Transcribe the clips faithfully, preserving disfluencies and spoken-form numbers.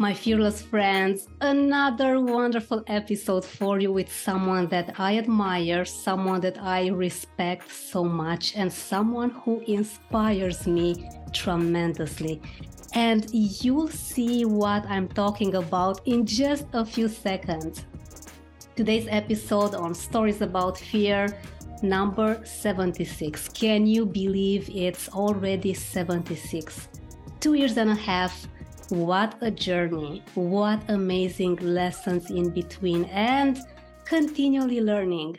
my fearless friends, another wonderful episode for you with someone that I admire, someone that I respect so much, and someone who inspires me tremendously. And you'll see what I'm talking about in just a few seconds. Today's episode on Stories About Fear, number seventy-six. Can you believe it's already seventy-six? Two years and a half. What a journey. What amazing lessons in between and continually learning.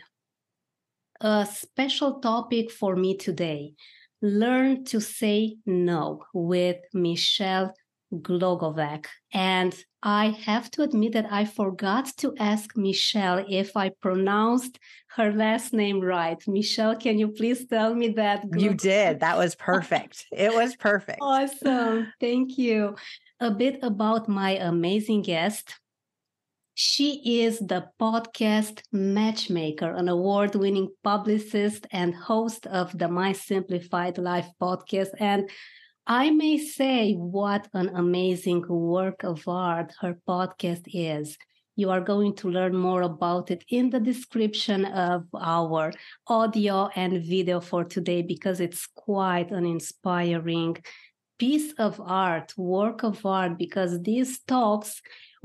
A special topic for me today. Learn to Say No with Michelle Glogovac. And I have to admit that I forgot to ask Michelle if I pronounced her last name right. Michelle, can you please tell me that? You did. That was perfect. It was perfect. Awesome. Thank you. A bit about my amazing guest. She is the Podcast Matchmaker, an award-winning publicist and host of the My Simplified Life podcast. And I may say what an amazing work of art her podcast is. You are going to learn more about it in the description of our audio and video for today, because it's quite an inspiring piece of art, work of art, because these talks...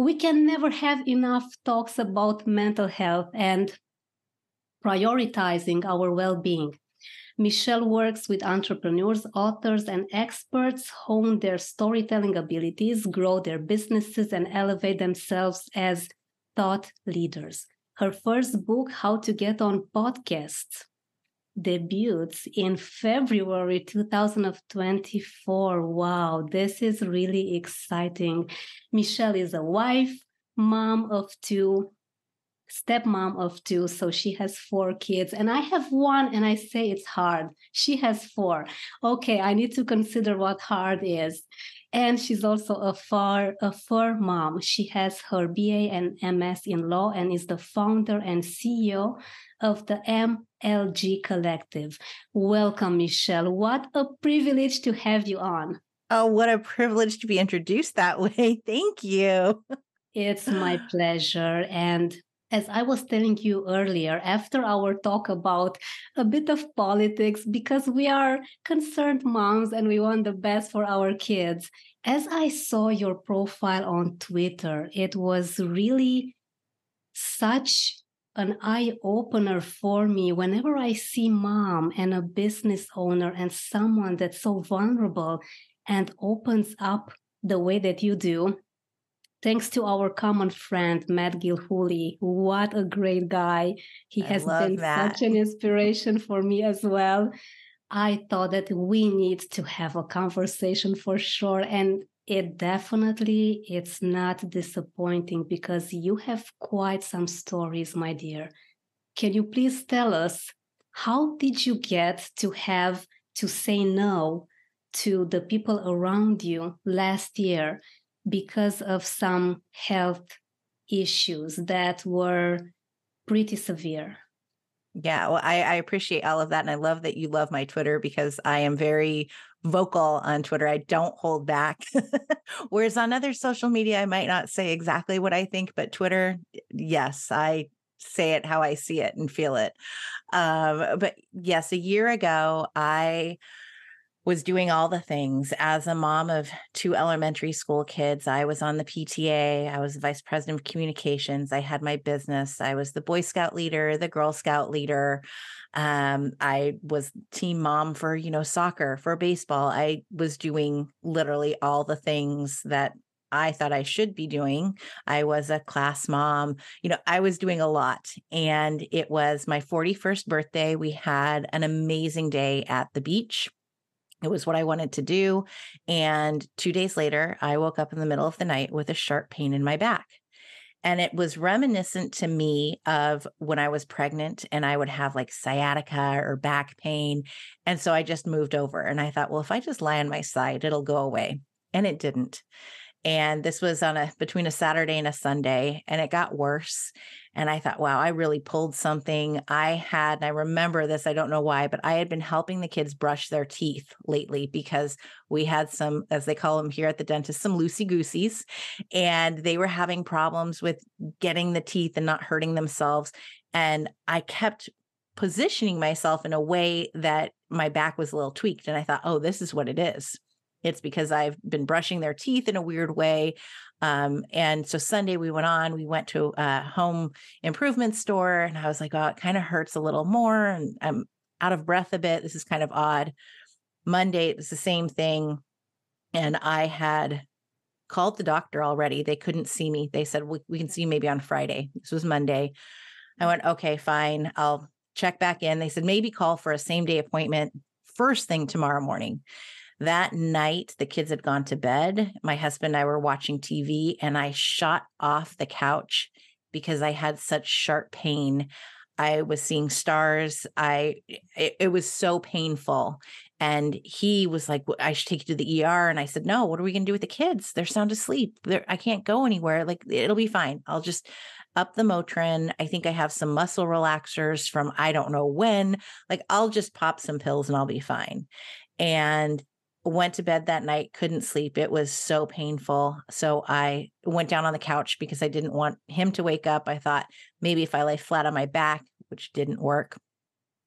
we can never have enough talks about mental health and prioritizing our well-being. Michelle works with entrepreneurs, authors, and experts, hone their storytelling abilities, grow their businesses, and elevate themselves as thought leaders. Her first book, How to Get on Podcasts, debuts in February two thousand twenty-four. Wow, this is really exciting. Michelle is a wife, mom of two, stepmom of two, so she has four kids. And I have one, and I say it's hard. She has four. Okay, I need to consider what hard is. And she's also a fur, a fur mom. She has her B A and M S in law and is the founder and C E O of the M L G Collective. Welcome, Michelle. What a privilege to have you on. Oh, what a privilege to be introduced that way. Thank you. It's my pleasure. And as I was telling you earlier, after our talk about a bit of politics, because we are concerned moms and we want the best for our kids, as I saw your profile on Twitter, it was really such an eye-opener for me. Whenever I see mom and a business owner and someone that's so vulnerable and opens up the way that you do, thanks to our common friend, Matt Gilhuli. What a great guy. He has been such an inspiration for me as well. I thought that we need to have a conversation for sure. And it definitely, it's not disappointing because you have quite some stories, my dear. Can you please tell us, how did you get to have to say no to the people around you last year because of some health issues that were pretty severe? Yeah, well, I, I appreciate all of that. And I love that you love my Twitter because I am very vocal on Twitter. I don't hold back. Whereas on other social media, I might not say exactly what I think, but Twitter, yes, I say it how I see it and feel it. Um, but yes, a year ago, I was doing all the things. As a mom of two elementary school kids, I was on the P T A. I was the vice president of communications. I had my business. I was the Boy Scout leader, the Girl Scout leader. Um, I was team mom for, you know, soccer, for baseball. I was doing literally all the things that I thought I should be doing. I was a class mom. You know, I was doing a lot. And it was my forty-first birthday. We had an amazing day at the beach. It was what I wanted to do. And two days later, I woke up in the middle of the night with a sharp pain in my back. And it was reminiscent to me of when I was pregnant and I would have like sciatica or back pain. And so I just moved over and I thought, well, if I just lie on my side, it'll go away. And it didn't. And this was on a between a Saturday and a Sunday, and it got worse. And I thought, wow, I really pulled something. I had, and I remember this, I don't know why, but I had been helping the kids brush their teeth lately because we had some, as they call them here at the dentist, some loosey-gooseys, and they were having problems with getting the teeth and not hurting themselves. And I kept positioning myself in a way that my back was a little tweaked. And I thought, oh, this is what it is. It's because I've been brushing their teeth in a weird way. Um, and so Sunday we went on, we went to a home improvement store, and I was like, oh, it kind of hurts a little more. And I'm out of breath a bit. This is kind of odd. Monday, it was the same thing. And I had called the doctor already. They couldn't see me. They said, we, we can see you maybe on Friday. This was Monday. I went, okay, fine. I'll check back in. They said, maybe call for a same day appointment first thing tomorrow morning. That night, the kids had gone to bed. My husband and I were watching T V, and I shot off the couch because I had such sharp pain. I was seeing stars. I it, it was so painful. And he was like, I should take you to the E R. And I said, no, what are we going to do with the kids? They're sound asleep. They're, I can't go anywhere. Like, it'll be fine. I'll just up the Motrin. I think I have some muscle relaxers from I don't know when. Like, I'll just pop some pills and I'll be fine. And went to bed that night, couldn't sleep. It was so painful. So I went down on the couch because I didn't want him to wake up. I thought maybe if I lay flat on my back, which didn't work.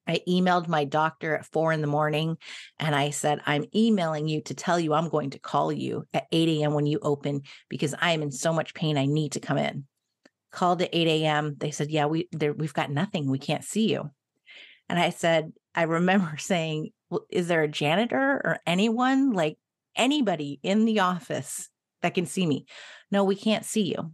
I emailed my doctor at four in the morning and I said, I'm emailing you to tell you I'm going to call you at eight a.m. when you open because I am in so much pain. I need to come in. Called at eight a.m. They said, yeah, we there, we've got nothing. We can't see you. And I said, I remember saying, well, is there a janitor or anyone, like anybody in the office that can see me? No, we can't see you.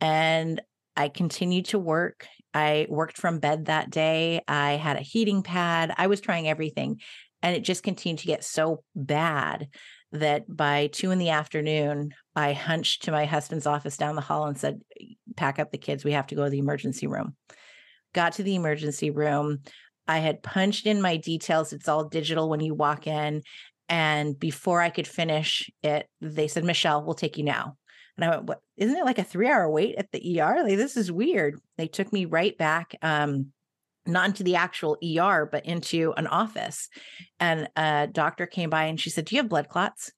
And I continued to work. I worked from bed that day. I had a heating pad. I was trying everything. And it just continued to get so bad that by two in the afternoon, I hunched to my husband's office down the hall and said, pack up the kids. We have to go to the emergency room. Got to the emergency room. I had punched in my details. It's all digital when you walk in. And before I could finish it, they said, Michelle, we'll take you now. And I went, what? Isn't it like a three hour wait at the E R? Like, this is weird. They took me right back, um, not into the actual E R, but into an office. And a doctor came by and she said, do you have blood clots?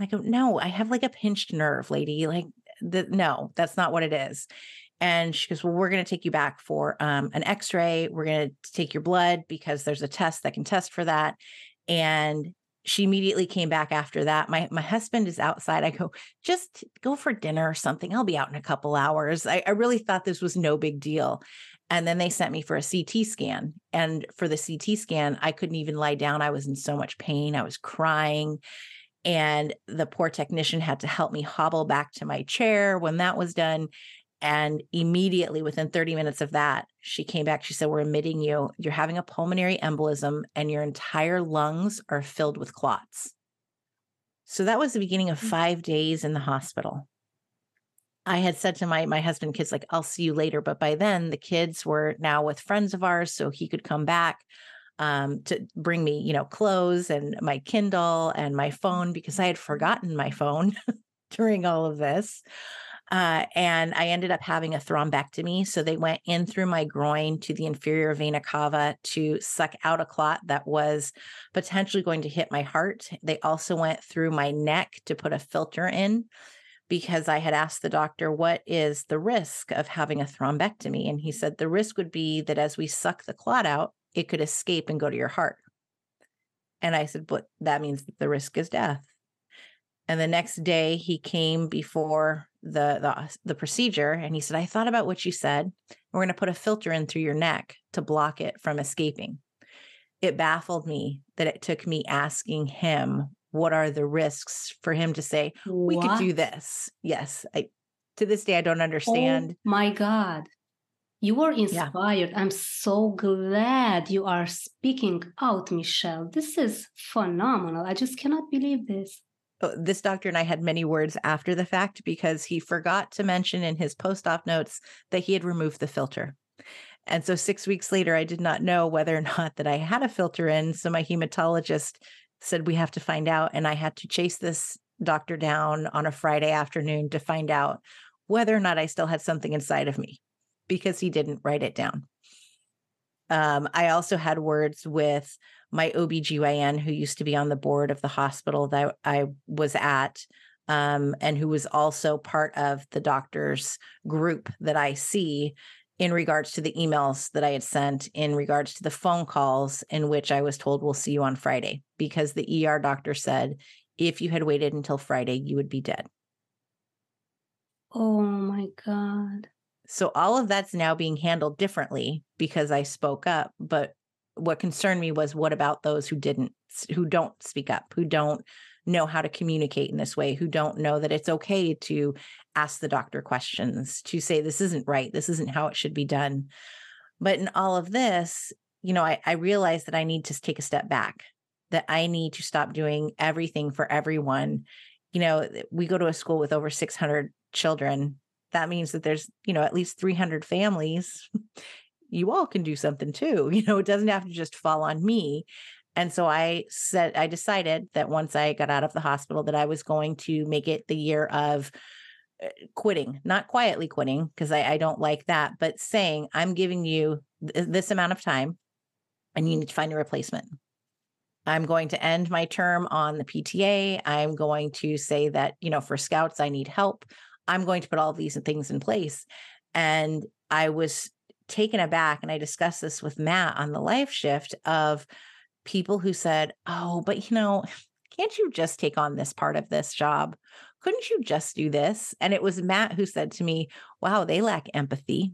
I go, no, I have like a pinched nerve, lady. Like, the, no, that's not what it is. And she goes, well, we're going to take you back for um, an x-ray. We're going to take your blood because there's a test that can test for that. And she immediately came back after that. My my husband is outside. I go, just go for dinner or something. I'll be out in a couple hours. I, I really thought this was no big deal. And then they sent me for a C T scan. And for the C T scan, I couldn't even lie down. I was in so much pain. I was crying. And the poor technician had to help me hobble back to my chair when that was done. And immediately within thirty minutes of that, she came back. She said, we're admitting you. You're having a pulmonary embolism and your entire lungs are filled with clots. So that was the beginning of five days in the hospital. I had said to my, my husband, kids, like, I'll see you later. But by then the kids were now with friends of ours, so he could come back um, to bring me, you know, clothes and my Kindle and my phone, because I had forgotten my phone during all of this. Uh, and I ended up having a thrombectomy. So they went in through my groin to the inferior vena cava to suck out a clot that was potentially going to hit my heart. They also went through my neck to put a filter in because I had asked the doctor, what is the risk of having a thrombectomy? And he said, the risk would be that as we suck the clot out, it could escape and go to your heart. And I said, but that means that the risk is death. And the next day he came before the, the, the procedure and he said, I thought about what you said. We're going to put a filter in through your neck to block it from escaping. It baffled me that it took me asking him, what are the risks for him to say, we what? could do this. Yes. I, to this day, I don't understand. Oh my God. You were inspired. Yeah. I'm so glad you are speaking out, Michelle. This is phenomenal. I just cannot believe this. This doctor and I had many words after the fact because he forgot to mention in his post-op notes that he had removed the filter. And so six weeks later, I did not know whether or not that I had a filter in. So my hematologist said, we have to find out. And I had to chase this doctor down on a Friday afternoon to find out whether or not I still had something inside of me because he didn't write it down. Um, I also had words with my O B G Y N, who used to be on the board of the hospital that I was at, um, and who was also part of the doctor's group that I see, in regards to the emails that I had sent, in regards to the phone calls in which I was told, we'll see you on Friday, because the E R doctor said, if you had waited until Friday, you would be dead. Oh my God. So all of that's now being handled differently because I spoke up. But what concerned me was, what about those who didn't, who don't speak up, who don't know how to communicate in this way, who don't know that it's okay to ask the doctor questions, to say, this isn't right, this isn't how it should be done. But in all of this, you know, I, I realized that I need to take a step back, that I need to stop doing everything for everyone. You know, we go to a school with over six hundred children. That means that there's, you know, at least three hundred families. You all can do something too. You know, it doesn't have to just fall on me. And so I said, I decided that once I got out of the hospital, that I was going to make it the year of quitting, not quietly quitting, because I, I don't like that, but saying, I'm giving you th- this amount of time and you need to find a replacement. I'm going to end my term on the P T A. I'm going to say that, you know, for scouts, I need help. I'm going to put all these things in place. And I was taken aback, and I discussed this with Matt on the live shift, of people who said, oh, but you know, can't you just take on this part of this job? Couldn't you just do this? And it was Matt who said to me, wow, they lack empathy.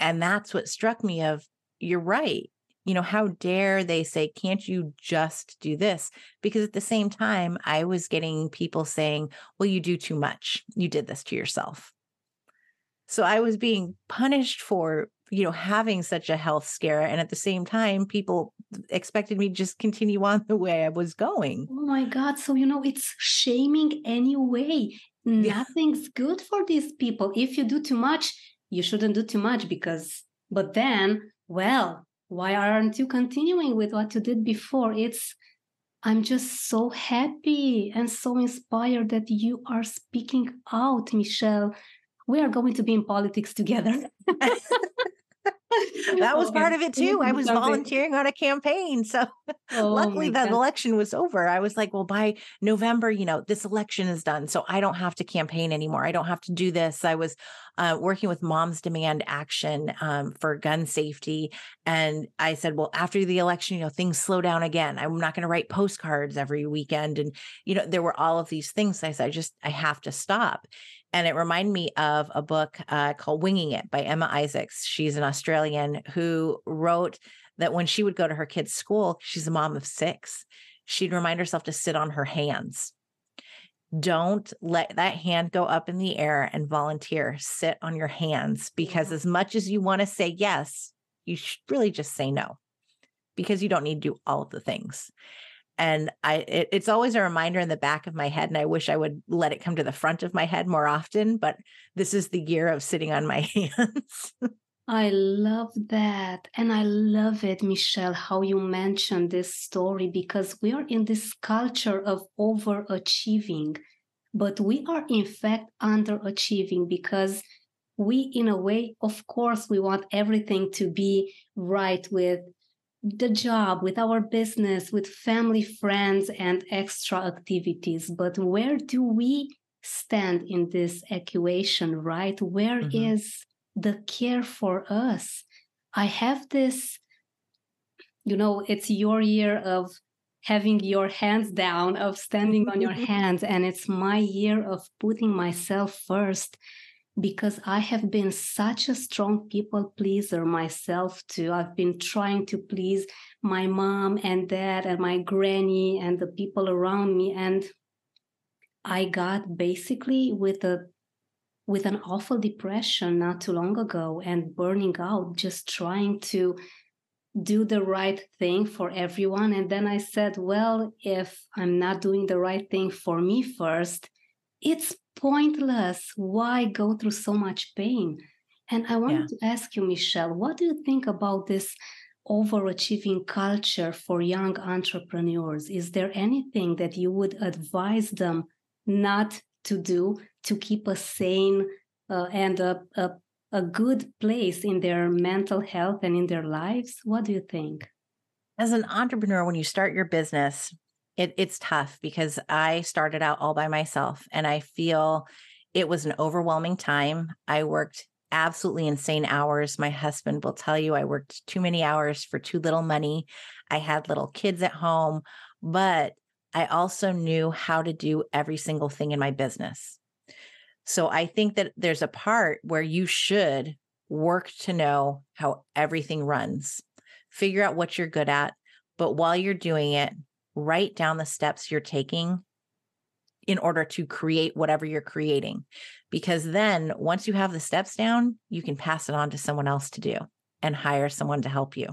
And that's what struck me of, you're right. You know, how dare they say, can't you just do this? Because at the same time, I was getting people saying, well, you do too much. You did this to yourself. So I was being punished for, you know, having such a health scare. And at the same time, people expected me to just continue on the way I was going. Oh my God. So, you know, it's shaming anyway. Yeah. Nothing's good for these people. If you do too much, you shouldn't do too much because, but then, well, why aren't you continuing with what you did before? It's, I'm just so happy and so inspired that you are speaking out, Michelle. We are going to be in politics together. That was part of it too. I was volunteering on a campaign. So oh, luckily that election was over. I was like, well, by November, you know, this election is done. So I don't have to campaign anymore. I don't have to do this. I was uh, working with Moms Demand Action um, for gun safety. And I said, well, after the election, you know, things slow down again. I'm not going to write postcards every weekend. And, you know, there were all of these things. I said, I just, I have to stop. And it reminded me of a book uh, called Winging It by Emma Isaacs. She's an Australian who wrote that when she would go to her kids' school, she's a mom of six, she'd remind herself to sit on her hands. Don't let that hand go up in the air and volunteer. Sit on your hands, because as much as you want to say yes, you should really just say no, because you don't need to do all of the things. And I, it, it's always a reminder in the back of my head, and I wish I would let it come to the front of my head more often, but this is the year of sitting on my hands. I love that. And I love it, Michelle, how you mentioned this story, because we are in this culture of overachieving, but we are in fact underachieving, because we, in a way, of course, we want everything to be right with the job, with our business, with family, friends, and extra activities. But where do we stand in this equation, right? Where mm-hmm. is the care for us? I have this, you know, it's your year of having your hands down, of standing on your hands. And it's my year of putting myself first, because I have been such a strong people pleaser myself too. I've been trying to please my mom and dad and my granny and the people around me. And I got basically with a with an awful depression not too long ago and burning out, just trying to do the right thing for everyone. And then I said, well, if I'm not doing the right thing for me first, it's pointless. Why go through so much pain? And I wanted yeah. to ask you, Michelle, what do you think about this overachieving culture for young entrepreneurs? Is there anything that you would advise them not to do to keep a sane uh, and a, a, a good place in their mental health and in their lives? What do you think? As an entrepreneur, when you start your business, it, it's tough because I started out all by myself and I feel it was an overwhelming time. I worked absolutely insane hours. My husband will tell you I worked too many hours for too little money. I had little kids at home, but I also knew how to do every single thing in my business. So I think that there's a part where you should work to know how everything runs, figure out what you're good at, but while you're doing it, write down the steps you're taking in order to create whatever you're creating. Because then once you have the steps down, you can pass it on to someone else to do and hire someone to help you.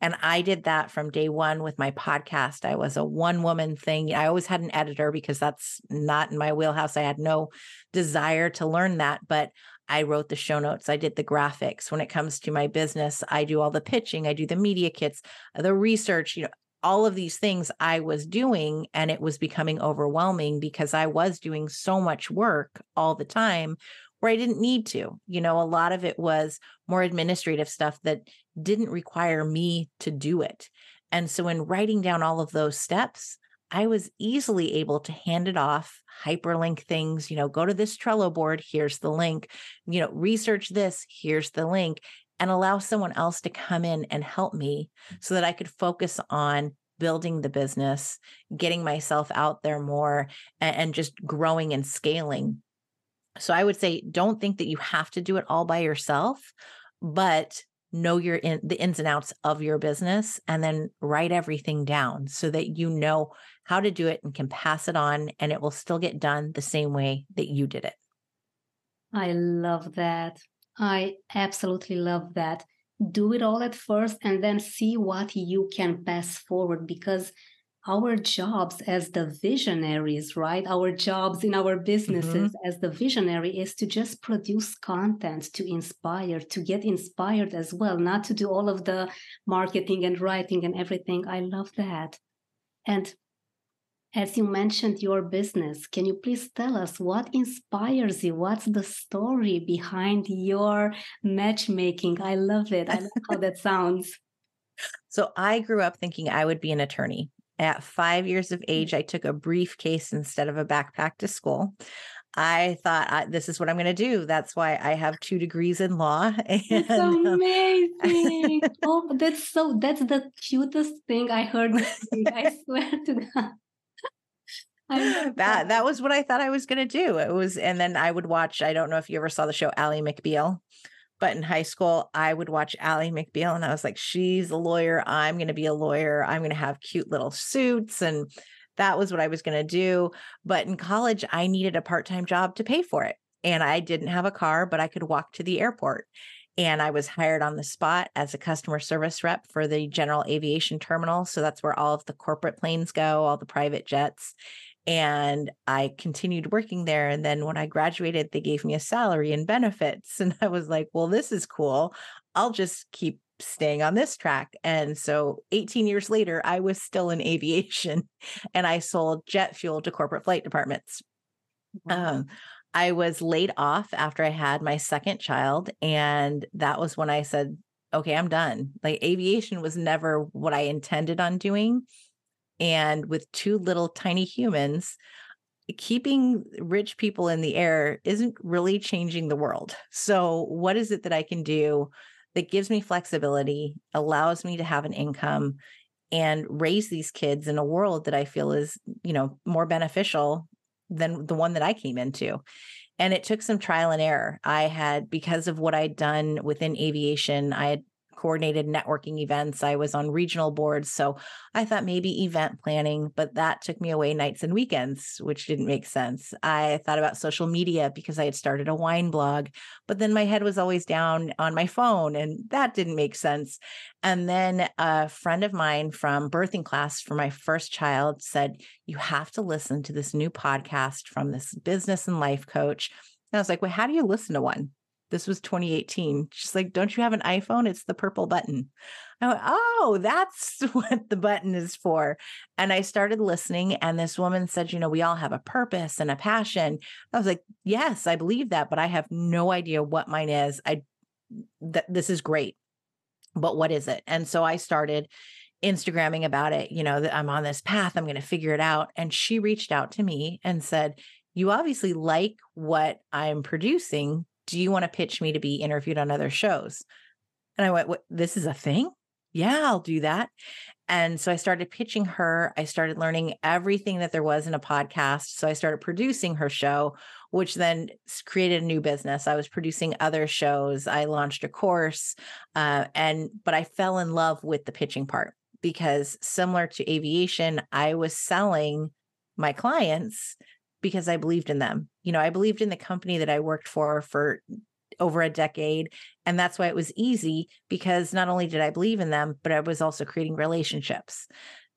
And I did that from day one with my podcast. I was a one-woman thing. I always had an editor because that's not in my wheelhouse. I had no desire to learn that, but I wrote the show notes. I did the graphics. When it comes to my business, I do all the pitching. I do the media kits, the research, you know, all of these things I was doing, and it was becoming overwhelming because I was doing so much work all the time where I didn't need to. You know, a lot of it was more administrative stuff that didn't require me to do it. And so in writing down all of those steps, I was easily able to hand it off, hyperlink things, you know, go to this Trello board, here's the link, you know, research this, here's the link, and allow someone else to come in and help me so that I could focus on building the business, getting myself out there more, and, and just growing and scaling. So I would say, don't think that you have to do it all by yourself, but know your in, the ins and outs of your business, and then write everything down so that you know how to do it and can pass it on, and it will still get done the same way that you did it. I love that. I absolutely love that. Do it all at first and then see what you can pass forward, because our jobs as the visionaries, right? Our jobs in our businesses mm-hmm. as the visionary is to just produce content, to inspire, to get inspired as well, not to do all of the marketing and writing and everything. I love that. And as you mentioned your business, can you please tell us what inspires you? What's the story behind your matchmaking? I love it. I love how that sounds. So I grew up thinking I would be an attorney. At five years of age, I took a briefcase instead of a backpack to school. I thought, I, this is what I'm going to do. That's why I have two degrees in law. And, that's amazing. Um, oh, that's so, that's the cutest thing I heard. I swear to God. That, that that was what I thought I was going to do. It was, and then I would watch, I don't know if you ever saw the show Ally McBeal, but in high school, I would watch Ally McBeal and I was like, she's a lawyer. I'm going to be a lawyer. I'm going to have cute little suits. And that was what I was going to do. But in college, I needed a part-time job to pay for it. And I didn't have a car, but I could walk to the airport. And I was hired on the spot as a customer service rep for the general aviation terminal. So that's where all of the corporate planes go, all the private jets. And I continued working there. And then when I graduated, they gave me a salary and benefits. And I was like, well, this is cool. I'll just keep staying on this track. And so eighteen years later, I was still in aviation and I sold jet fuel to corporate flight departments. Wow. Um, I was laid off after I had my second child. And that was when I said, okay, I'm done. Like aviation was never what I intended on doing. And with two little tiny humans, keeping rich people in the air isn't really changing the world. So what is it that I can do that gives me flexibility, allows me to have an income, and raise these kids in a world that I feel is, you know, more beneficial than the one that I came into? And it took some trial and error. I had, because of what I'd done within aviation, I had coordinated networking events. I was on regional boards. So I thought maybe event planning, but that took me away nights and weekends, which didn't make sense. I thought about social media because I had started a wine blog, but then my head was always down on my phone and that didn't make sense. And then a friend of mine from birthing class for my first child said, you have to listen to this new podcast from this business and life coach. And I was like, well, how do you listen to one? This was twenty eighteen. She's like, don't you have an iPhone? It's the purple button. I went, oh, that's what the button is for. And I started listening. And this woman said, you know, we all have a purpose and a passion. I was like, yes, I believe that, but I have no idea what mine is. I, th- this is great, but what is it? And so I started Instagramming about it. You know, that I'm on this path, I'm going to figure it out. And she reached out to me and said, you obviously like what I'm producing. Do you want to pitch me to be interviewed on other shows? And I went, what, this is a thing? Yeah, I'll do that. And so I started pitching her. I started learning everything that there was in a podcast. So I started producing her show, which then created a new business. I was producing other shows. I launched a course. Uh, and but I fell in love with the pitching part because similar to aviation, I was selling my clients because I believed in them. You know, I believed in the company that I worked for for over a decade. And that's why it was easy, because not only did I believe in them, but I was also creating relationships.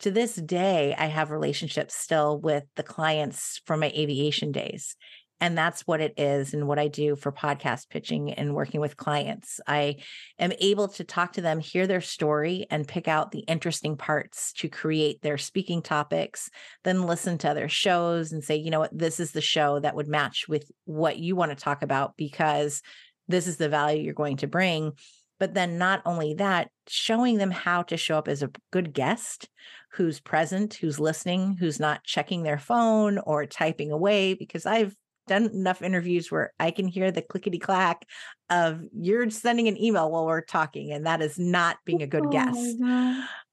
To this day, I have relationships still with the clients from my aviation days. And that's what it is and what I do for podcast pitching and working with clients. I am able to talk to them, hear their story, and pick out the interesting parts to create their speaking topics, then listen to other shows and say, you know what, this is the show that would match with what you want to talk about because this is the value you're going to bring. But then not only that, showing them how to show up as a good guest who's present, who's listening, who's not checking their phone or typing away, because I've done enough interviews where I can hear the clickety clack of you're sending an email while we're talking. And that is not being a good oh guest.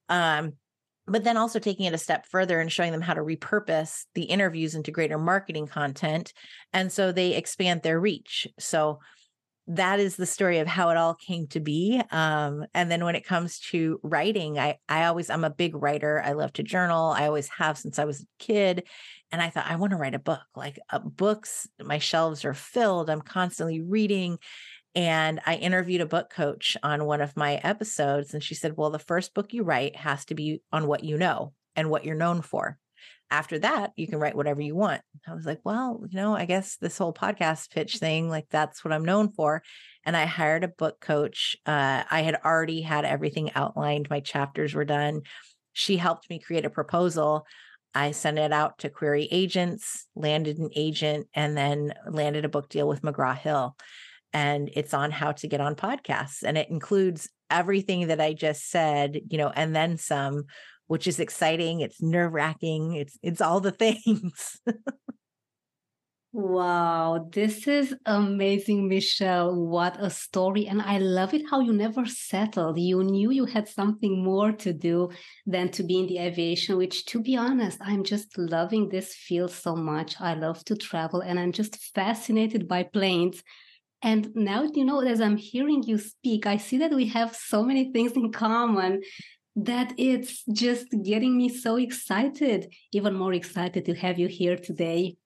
Um, but then also taking it a step further and showing them how to repurpose the interviews into greater marketing content. And so they expand their reach. So that is the story of how it all came to be. Um, and then when it comes to writing, I, I always, I'm a big writer. I love to journal. I always have since I was a kid. And I thought, I want to write a book, like uh, books, my shelves are filled. I'm constantly reading. And I interviewed a book coach on one of my episodes. And she said, well, the first book you write has to be on what you know and what you're known for. After that, you can write whatever you want. I was like, well, you know, I guess this whole podcast pitch thing, like that's what I'm known for. And I hired a book coach. Uh, I had already had everything outlined. My chapters were done. She helped me create a proposal. I sent it out to query agents, landed an agent, and then landed a book deal with McGraw-Hill. And it's on how to get on podcasts. And it includes everything that I just said, you know, and then some, which is exciting. It's nerve-wracking. It's it's all the things. Wow, this is amazing, Michelle. What a story. And I love it how you never settled. You knew you had something more to do than to be in the aviation, which, to be honest, I'm just loving this field so much. I love to travel and I'm just fascinated by planes. And now, you know, as I'm hearing you speak, I see that we have so many things in common that it's just getting me so excited, even more excited to have you here today.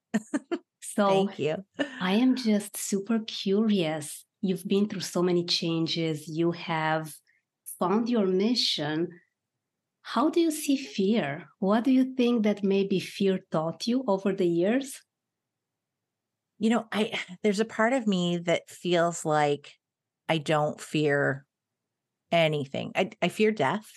So thank you. I am just super curious. You've been through so many changes. You have found your mission. How do you see fear? What do you think that maybe fear taught you over the years? You know, I there's a part of me that feels like I don't fear anything. I, I fear death.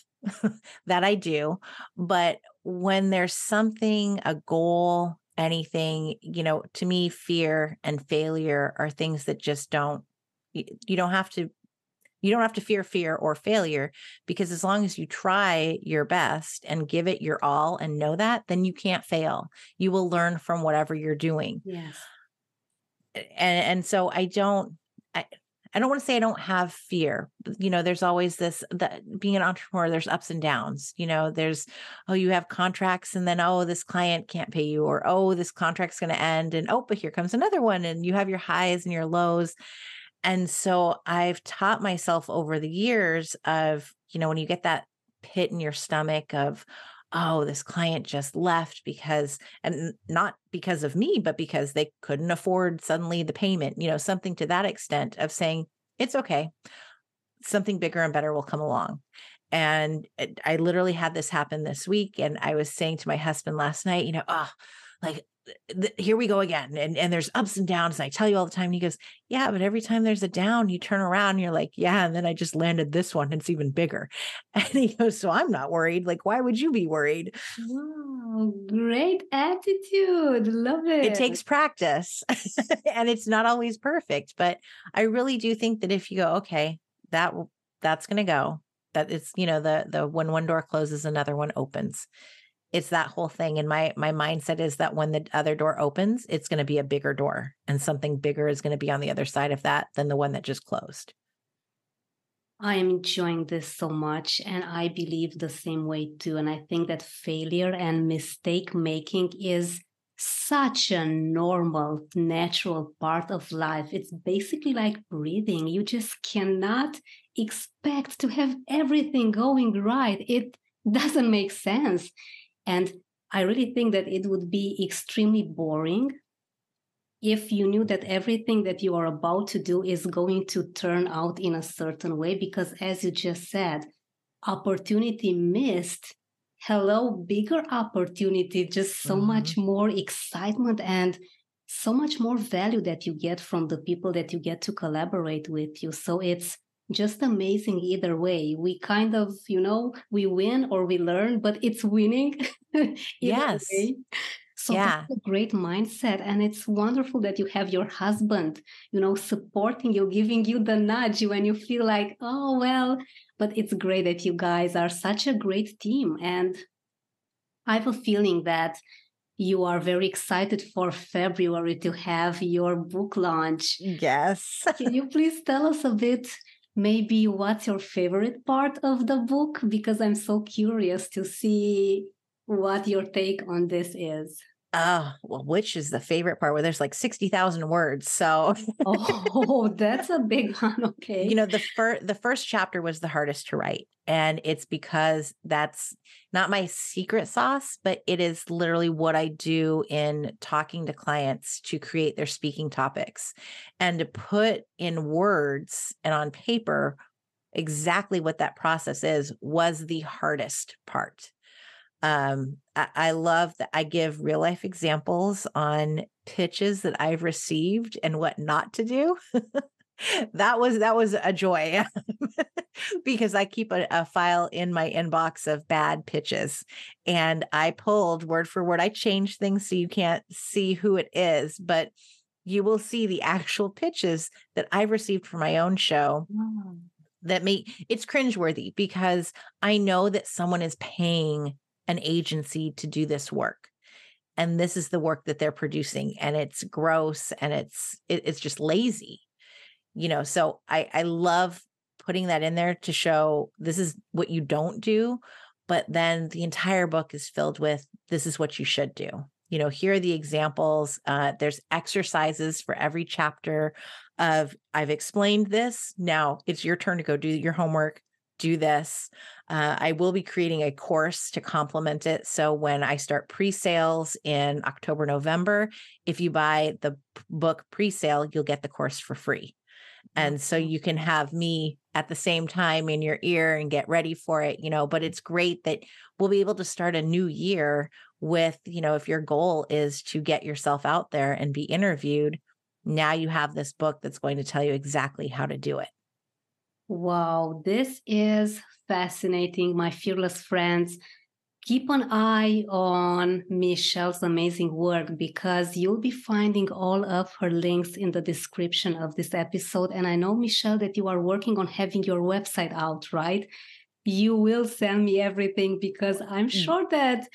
That I do. But when there's something, a goal, anything, you know, to me, fear and failure are things that just don't, you, you don't have to, you don't have to fear fear or failure, because as long as you try your best and give it your all and know that, then you can't fail. You will learn from whatever you're doing. Yes. And, and so I don't, I, I don't want to say I don't have fear. You know, there's always this, that being an entrepreneur, there's ups and downs. You know, there's, oh, you have contracts and then, oh, this client can't pay you, or, oh, this contract's going to end. And, oh, but here comes another one. And you have your highs and your lows. And so I've taught myself over the years of, you know, when you get that pit in your stomach of, oh, this client just left because, and not because of me, but because they couldn't afford suddenly the payment, you know, something to that extent, of saying, it's okay. Something bigger and better will come along. And I literally had this happen this week. And I was saying to my husband last night, you know, oh, like th- here we go again. And, and there's ups and downs. And I tell you all the time, and he goes, yeah, but every time there's a down, you turn around and you're like, yeah. And then I just landed this one. And it's even bigger. And he goes, so I'm not worried. Like, why would you be worried? Wow, great attitude. Love it. It takes practice and it's not always perfect, but I really do think that if you go, okay, that that's going to go, that it's, you know, the, the, when one door closes, another one opens. It's that whole thing. And my, my mindset is that when the other door opens, it's going to be a bigger door and something bigger is going to be on the other side of that than the one that just closed. I am enjoying this so much. And I believe the same way too. And I think that failure and mistake making is such a normal, natural part of life. It's basically like breathing. You just cannot expect to have everything going right. It doesn't make sense. And I really think that it would be extremely boring if you knew that everything that you are about to do is going to turn out in a certain way, because as you just said, opportunity missed. Hello, bigger opportunity, just so mm-hmm. much more excitement and so much more value that you get from the people that you get to collaborate with you. So it's just amazing either way. We kind of, you know, we win or we learn, but it's winning. Yes. Way. So yeah. That's a great mindset. And it's wonderful that you have your husband, you know, supporting you, giving you the nudge when you feel like, oh, well, but it's great that you guys are such a great team. And I have a feeling that you are very excited for February to have your book launch. Yes. Can you please tell us a bit, maybe what's your favorite part of the book? Because I'm so curious to see what your take on this is. Oh, well, which is the favorite part, where there's like sixty thousand words. So oh, that's a big one. Okay. You know, the first, the first chapter was the hardest to write. And it's because that's not my secret sauce, but it is literally what I do in talking to clients to create their speaking topics and to put in words and on paper exactly what that process is, was the hardest part. Um, I, I love that I give real life examples on pitches that I've received and what not to do. That was, that was a joy because I keep a, a file in my inbox of bad pitches, and I pulled word for word. I changed things so you can't see who it is, but you will see the actual pitches that I've received for my own show. Wow. That may, it's cringeworthy because I know that someone is paying an agency to do this work. And this is the work that they're producing, and it's gross and it's, it, it's just lazy, you know? So I, I love putting that in there to show this is what you don't do, but then the entire book is filled with, this is what you should do. You know, here are the examples. Uh, there's exercises for every chapter of, I've explained this. Now it's your turn to go do your homework. Do this. Uh, I will be creating a course to complement it. So when I start pre-sales in October, November, if you buy the book pre-sale, you'll get the course for free. And so you can have me at the same time in your ear and get ready for it, you know, but it's great that we'll be able to start a new year with, you know, if your goal is to get yourself out there and be interviewed, now you have this book that's going to tell you exactly how to do it. Wow, this is fascinating, my fearless friends. Keep an eye on Michelle's amazing work, because you'll be finding all of her links in the description of this episode. And I know, Michelle, that you are working on having your website out, right? You will send me everything, because I'm sure that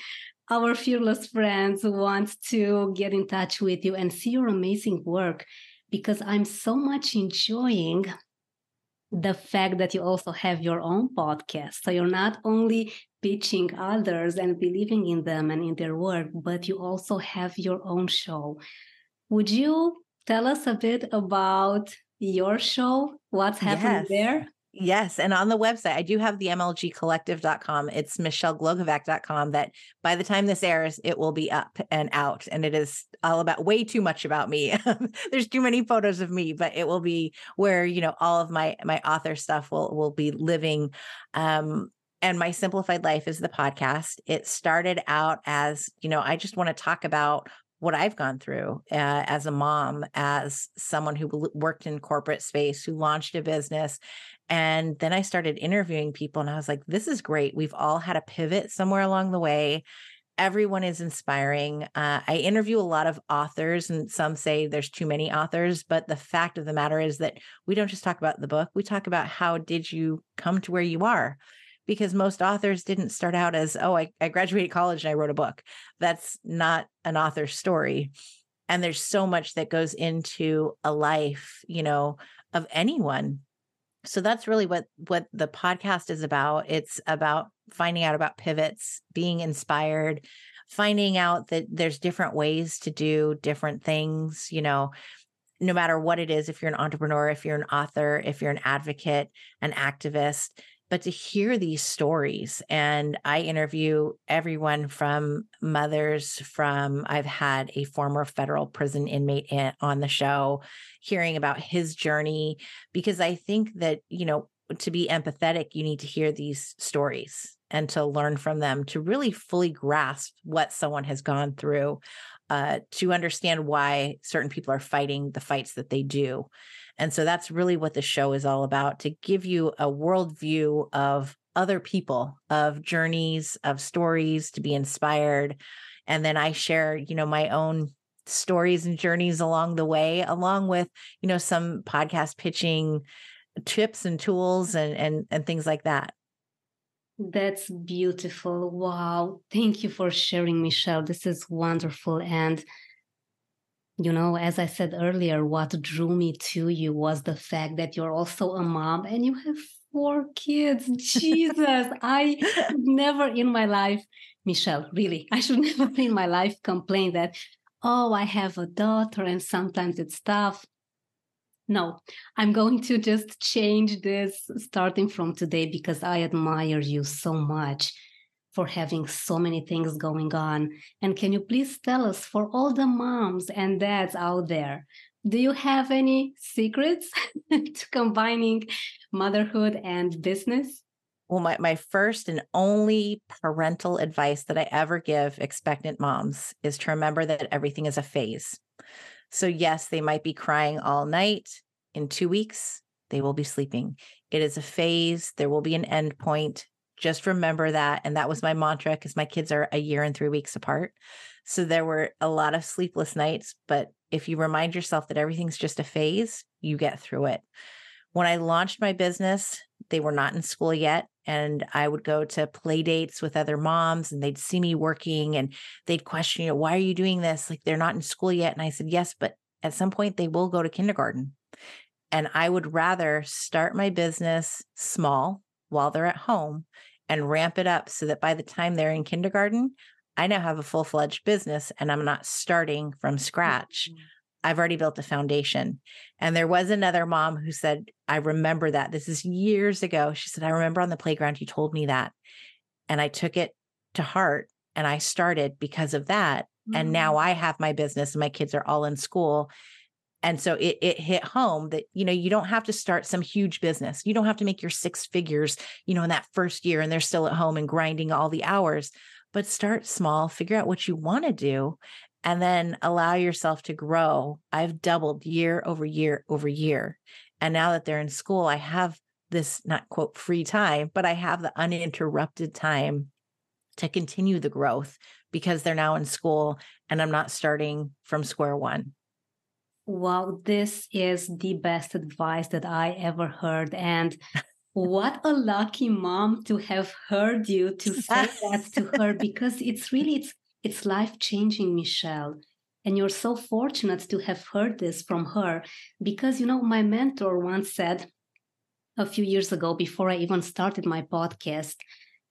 our fearless friends want to get in touch with you and see your amazing work, because I'm so much enjoying the fact that you also have your own podcast. So you're not only pitching others and believing in them and in their work, but you also have your own show. Would you tell us a bit about your show? What's happening yes. there? Yes. And on the website, I do have the M L G collective dot com. It's Michelle Glogovac dot com that by the time this airs, it will be up and out. And it is all about way too much about me. There's too many photos of me, but it will be where, you know, all of my, my author stuff will, will be living. Um, and My Simplified Life is the podcast. It started out as, you know, I just want to talk about what I've gone through uh, as a mom, as someone who worked in corporate space, who launched a business. And then I started interviewing people and I was like, this is great. We've all had a pivot somewhere along the way. Everyone is inspiring. Uh, I interview a lot of authors and some say there's too many authors, but the fact of the matter is that we don't just talk about the book. We talk about how did you come to where you are? Because most authors didn't start out as, oh, I, I graduated college and I wrote a book. That's not an author's story. And there's so much that goes into a life, you know, of anyone. So that's really what, what the podcast is about. It's about finding out about pivots, being inspired, finding out that there's different ways to do different things, you know, no matter what it is, if you're an entrepreneur, if you're an author, if you're an advocate, an activist, but to hear these stories. And I interview everyone from mothers, from I've had a former federal prison inmate in, on the show, hearing about his journey, because I think that, you know, to be empathetic, you need to hear these stories and to learn from them, to really fully grasp what someone has gone through, uh, to understand why certain people are fighting the fights that they do. And so that's really what the show is all about, to give you a worldview of other people, of journeys, of stories, to be inspired. And then I share, you know, my own stories and journeys along the way, along with, you know, some podcast pitching tips and tools and and, and things like that. That's beautiful. Wow. Thank you for sharing, Michelle. This is wonderful. And you know, as I said earlier, what drew me to you was the fact that you're also a mom and you have four kids. Jesus, I never in my life, Michelle, really, I should never in my life complain that, oh, I have a daughter and sometimes it's tough. No, I'm going to just change this starting from today because I admire you so much for having so many things going on. And can you please tell us, for all the moms and dads out there, do you have any secrets to combining motherhood and business? Well, my, my first and only parental advice that I ever give expectant moms is to remember that everything is a phase. So yes, they might be crying all night. In two weeks, they will be sleeping. It is a phase. There will be an end point. Just remember that. And that was my mantra because my kids are a year and three weeks apart. So there were a lot of sleepless nights. But if you remind yourself that everything's just a phase, you get through it. When I launched my business, they were not in school yet. And I would go to play dates with other moms and they'd see me working and they'd question, you know, why are you doing this? Like, they're not in school yet. And I said, yes, but at some point they will go to kindergarten. And I would rather start my business small while they're at home and ramp it up so that by the time they're in kindergarten, I now have a full-fledged business and I'm not starting from scratch. Mm-hmm. I've already built a foundation. And there was another mom who said, I remember that. This is years ago. She said, I remember on the playground, you told me that. And I took it to heart and I started because of that. Mm-hmm. And now I have my business and my kids are all in school. And so it it hit home that, you know, you don't have to start some huge business. You don't have to make your six figures, you know, in that first year and they're still at home and grinding all the hours, but start small, figure out what you want to do, and then allow yourself to grow. I've doubled year over year over year. And now that they're in school, I have this not quote free time, but I have the uninterrupted time to continue the growth because they're now in school and I'm not starting from square one. Wow, this is the best advice that I ever heard. And what a lucky mom to have heard you to say that to her, because it's really, it's, it's life-changing, Michelle. And you're so fortunate to have heard this from her because, you know, my mentor once said a few years ago before I even started my podcast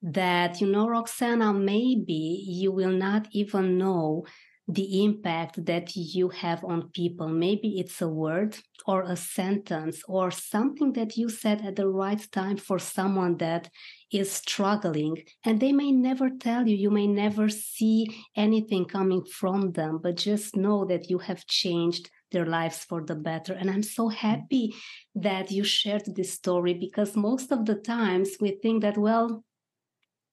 that, you know, Roxana, maybe you will not even know the impact that you have on people. Maybe it's a word or a sentence or something that you said at the right time for someone that is struggling, and they may never tell you, you may never see anything coming from them, but just know that you have changed their lives for the better. And I'm so happy that you shared this story because most of the times we think that, well,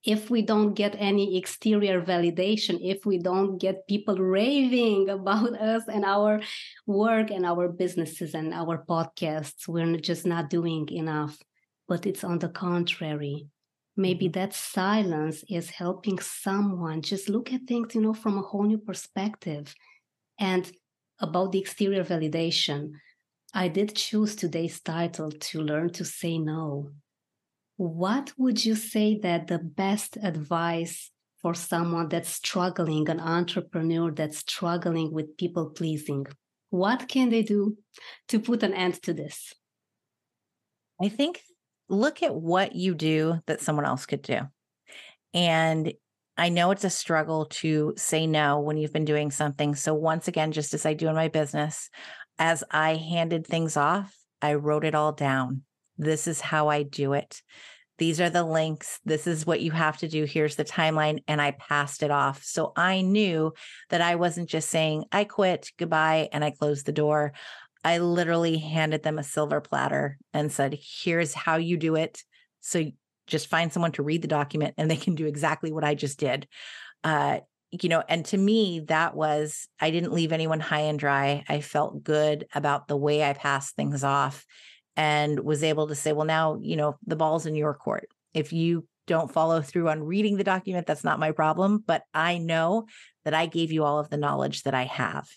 if we don't get any exterior validation, if we don't get people raving about us and our work and our businesses and our podcasts, we're just not doing enough. But it's on the contrary. Maybe that silence is helping someone just look at things, you know, from a whole new perspective. And about the exterior validation, I did choose today's title to learn to say no. What would you say that the best advice for someone that's struggling, an entrepreneur that's struggling with people pleasing? What can they do to put an end to this? I think look at what you do that someone else could do. And I know it's a struggle to say no when you've been doing something. So once again, just as I do in my business, as I handed things off, I wrote it all down. This is how I do it. These are the links. This is what you have to do. Here's the timeline. And I passed it off. So I knew that I wasn't just saying, I quit, goodbye, and I closed the door. I literally handed them a silver platter and said, here's how you do it. So just find someone to read the document and they can do exactly what I just did. Uh, you know, and to me, that was, I didn't leave anyone high and dry. I felt good about the way I passed things off and was able to say, well, now, you know, the ball's in your court. If you don't follow through on reading the document, that's not my problem. But I know that I gave you all of the knowledge that I have,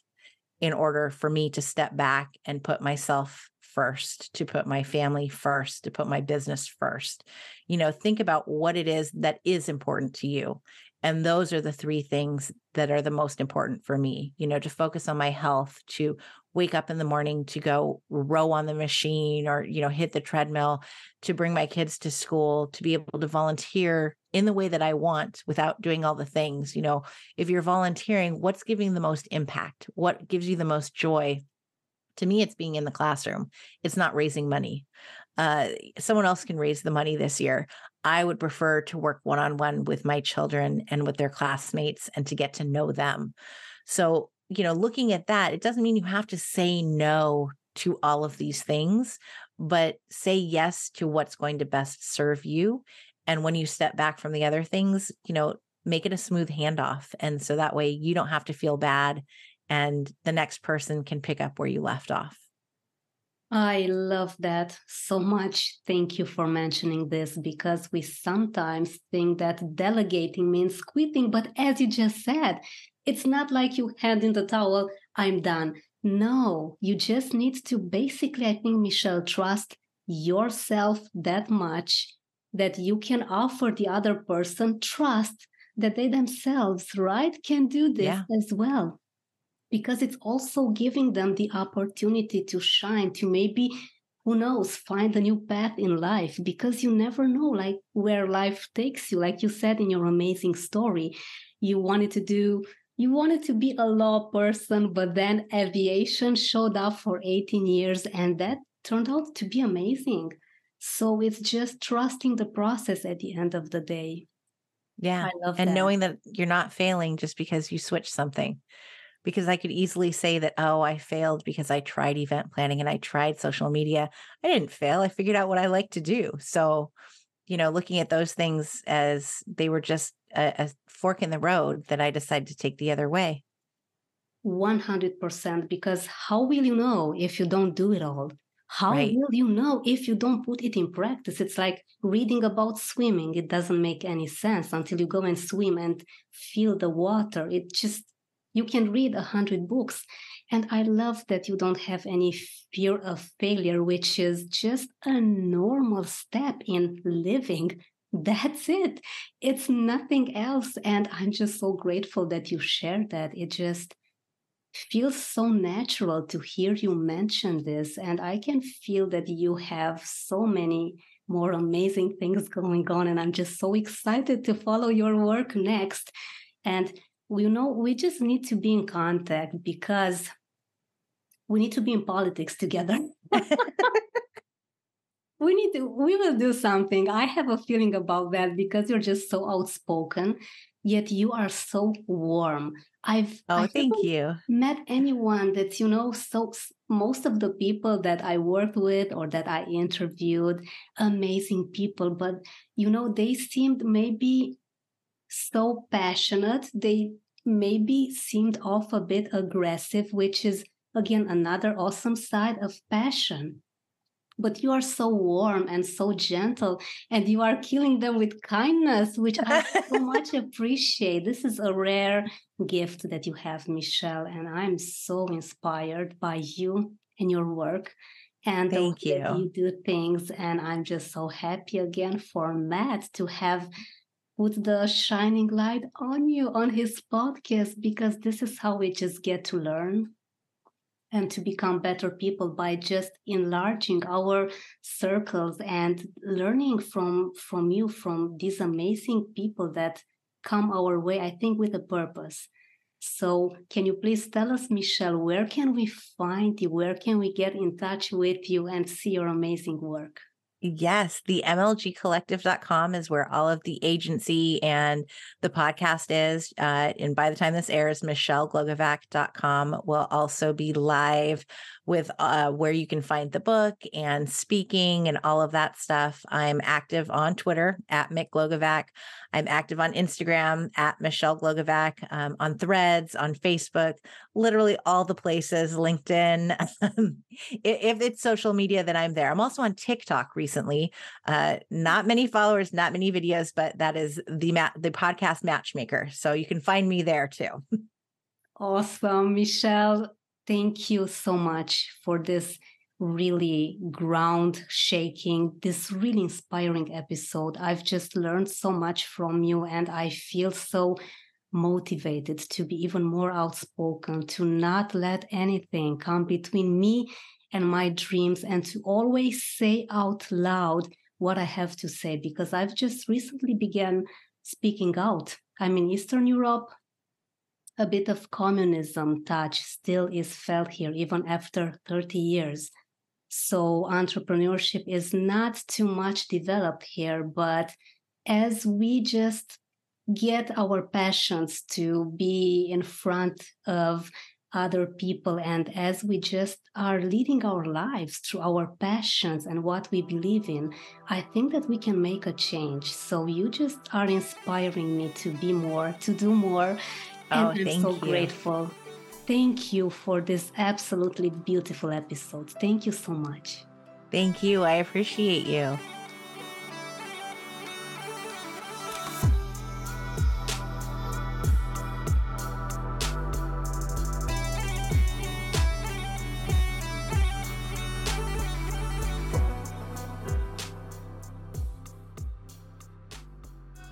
in order for me to step back and put myself first, to put my family first, to put my business first. You know, think about what it is that is important to you. And those are the three things that are the most important for me, you know, to focus on my health, to wake up in the morning, to go row on the machine or, you know, hit the treadmill, to bring my kids to school, to be able to volunteer in the way that I want without doing all the things. You know, if you're volunteering, what's giving the most impact? What gives you the most joy? To me, it's being in the classroom. It's not raising money. Uh, someone else can raise the money this year. I would prefer to work one-on-one with my children and with their classmates and to get to know them. So, you know, looking at that, it doesn't mean you have to say no to all of these things, but say yes to what's going to best serve you. And when you step back from the other things, you know, make it a smooth handoff. And so that way you don't have to feel bad and the next person can pick up where you left off. I love that so much. Thank you for mentioning this, because we sometimes think that delegating means quitting. But as you just said, it's not like you hand in the towel, I'm done. No, you just need to basically, I think, Michelle, trust yourself that much that you can offer the other person trust that they themselves, right, can do this yeah. as well. Because it's also giving them the opportunity to shine, to maybe, who knows, find a new path in life, because you never know like where life takes you. Like you said in your amazing story, you wanted to do, you wanted to be a law person, but then aviation showed up for eighteen years and that turned out to be amazing. So it's just trusting the process at the end of the day. Yeah. I love and that. Knowing that you're not failing just because you switch something. Because I could easily say that, oh, I failed because I tried event planning and I tried social media. I didn't fail. I figured out what I like to do. So, you know, looking at those things as they were just a, a fork in the road that I decided to take the other way. one hundred percent. Because how will you know if you don't do it all? How right. will you know if you don't put it in practice? It's like reading about swimming. It doesn't make any sense until you go and swim and feel the water. It just... You can read a hundred books. And I love that you don't have any fear of failure, which is just a normal step in living. That's it. It's nothing else. And I'm just so grateful that you shared that. It just feels so natural to hear you mention this. And I can feel that you have so many more amazing things going on. And I'm just so excited to follow your work next. And you know, we just need to be in contact, because we need to be in politics together. we need to, we will do something. I have a feeling about that, because you're just so outspoken. yet you are so warm. I've oh, I thank you. Met anyone that's, you know, so most of the people that I worked with or that I interviewed, amazing people, but, you know, they seemed maybe so passionate. They maybe seemed off a bit aggressive, which is, again, another awesome side of passion. But you are so warm and so gentle, and you are killing them with kindness, which I so much appreciate. This is a rare gift that you have, Michelle, and I'm so inspired by you and your work. And Thank the way you. That you do things, and I'm just so happy again for Matt to have put the shining light on you on his podcast, because this is how we just get to learn and to become better people by just enlarging our circles and learning from, from you, from these amazing people that come our way, I think, with a purpose. So can you please tell us, Michelle, where can we find you? Where can we get in touch with you and see your amazing work? Yes, the M L G collective dot com is where all of the agency and the podcast is. Uh, and by the time this airs, Michelle Glogovac dot com will also be live with uh, where you can find the book and speaking and all of that stuff. I'm active on Twitter at Mick Glogovac. I'm active on Instagram at Michelle Glogovac, um, on Threads, on Facebook, literally all the places, LinkedIn. If it's social media, then I'm there. I'm also on TikTok recently. Uh, not many followers, not many videos, but that is the ma- the podcast matchmaker. So you can find me there too. Awesome, Michelle. Thank you so much for this really ground shaking, this really inspiring episode. I've just learned so much from you, and I feel so motivated to be even more outspoken, to not let anything come between me and my dreams, and to always say out loud what I have to say, because I've just recently began speaking out. I'm in Eastern Europe. A bit of communism touch still is felt here, even after thirty years. So entrepreneurship is not too much developed here, but as we just get our passions to be in front of other people, and as we just are leading our lives through our passions and what we believe in, I think that we can make a change. So you just are inspiring me to be more, to do more. Oh, and I'm thank so you. Grateful. Thank you for this absolutely beautiful episode. Thank you so much. Thank you. I appreciate you.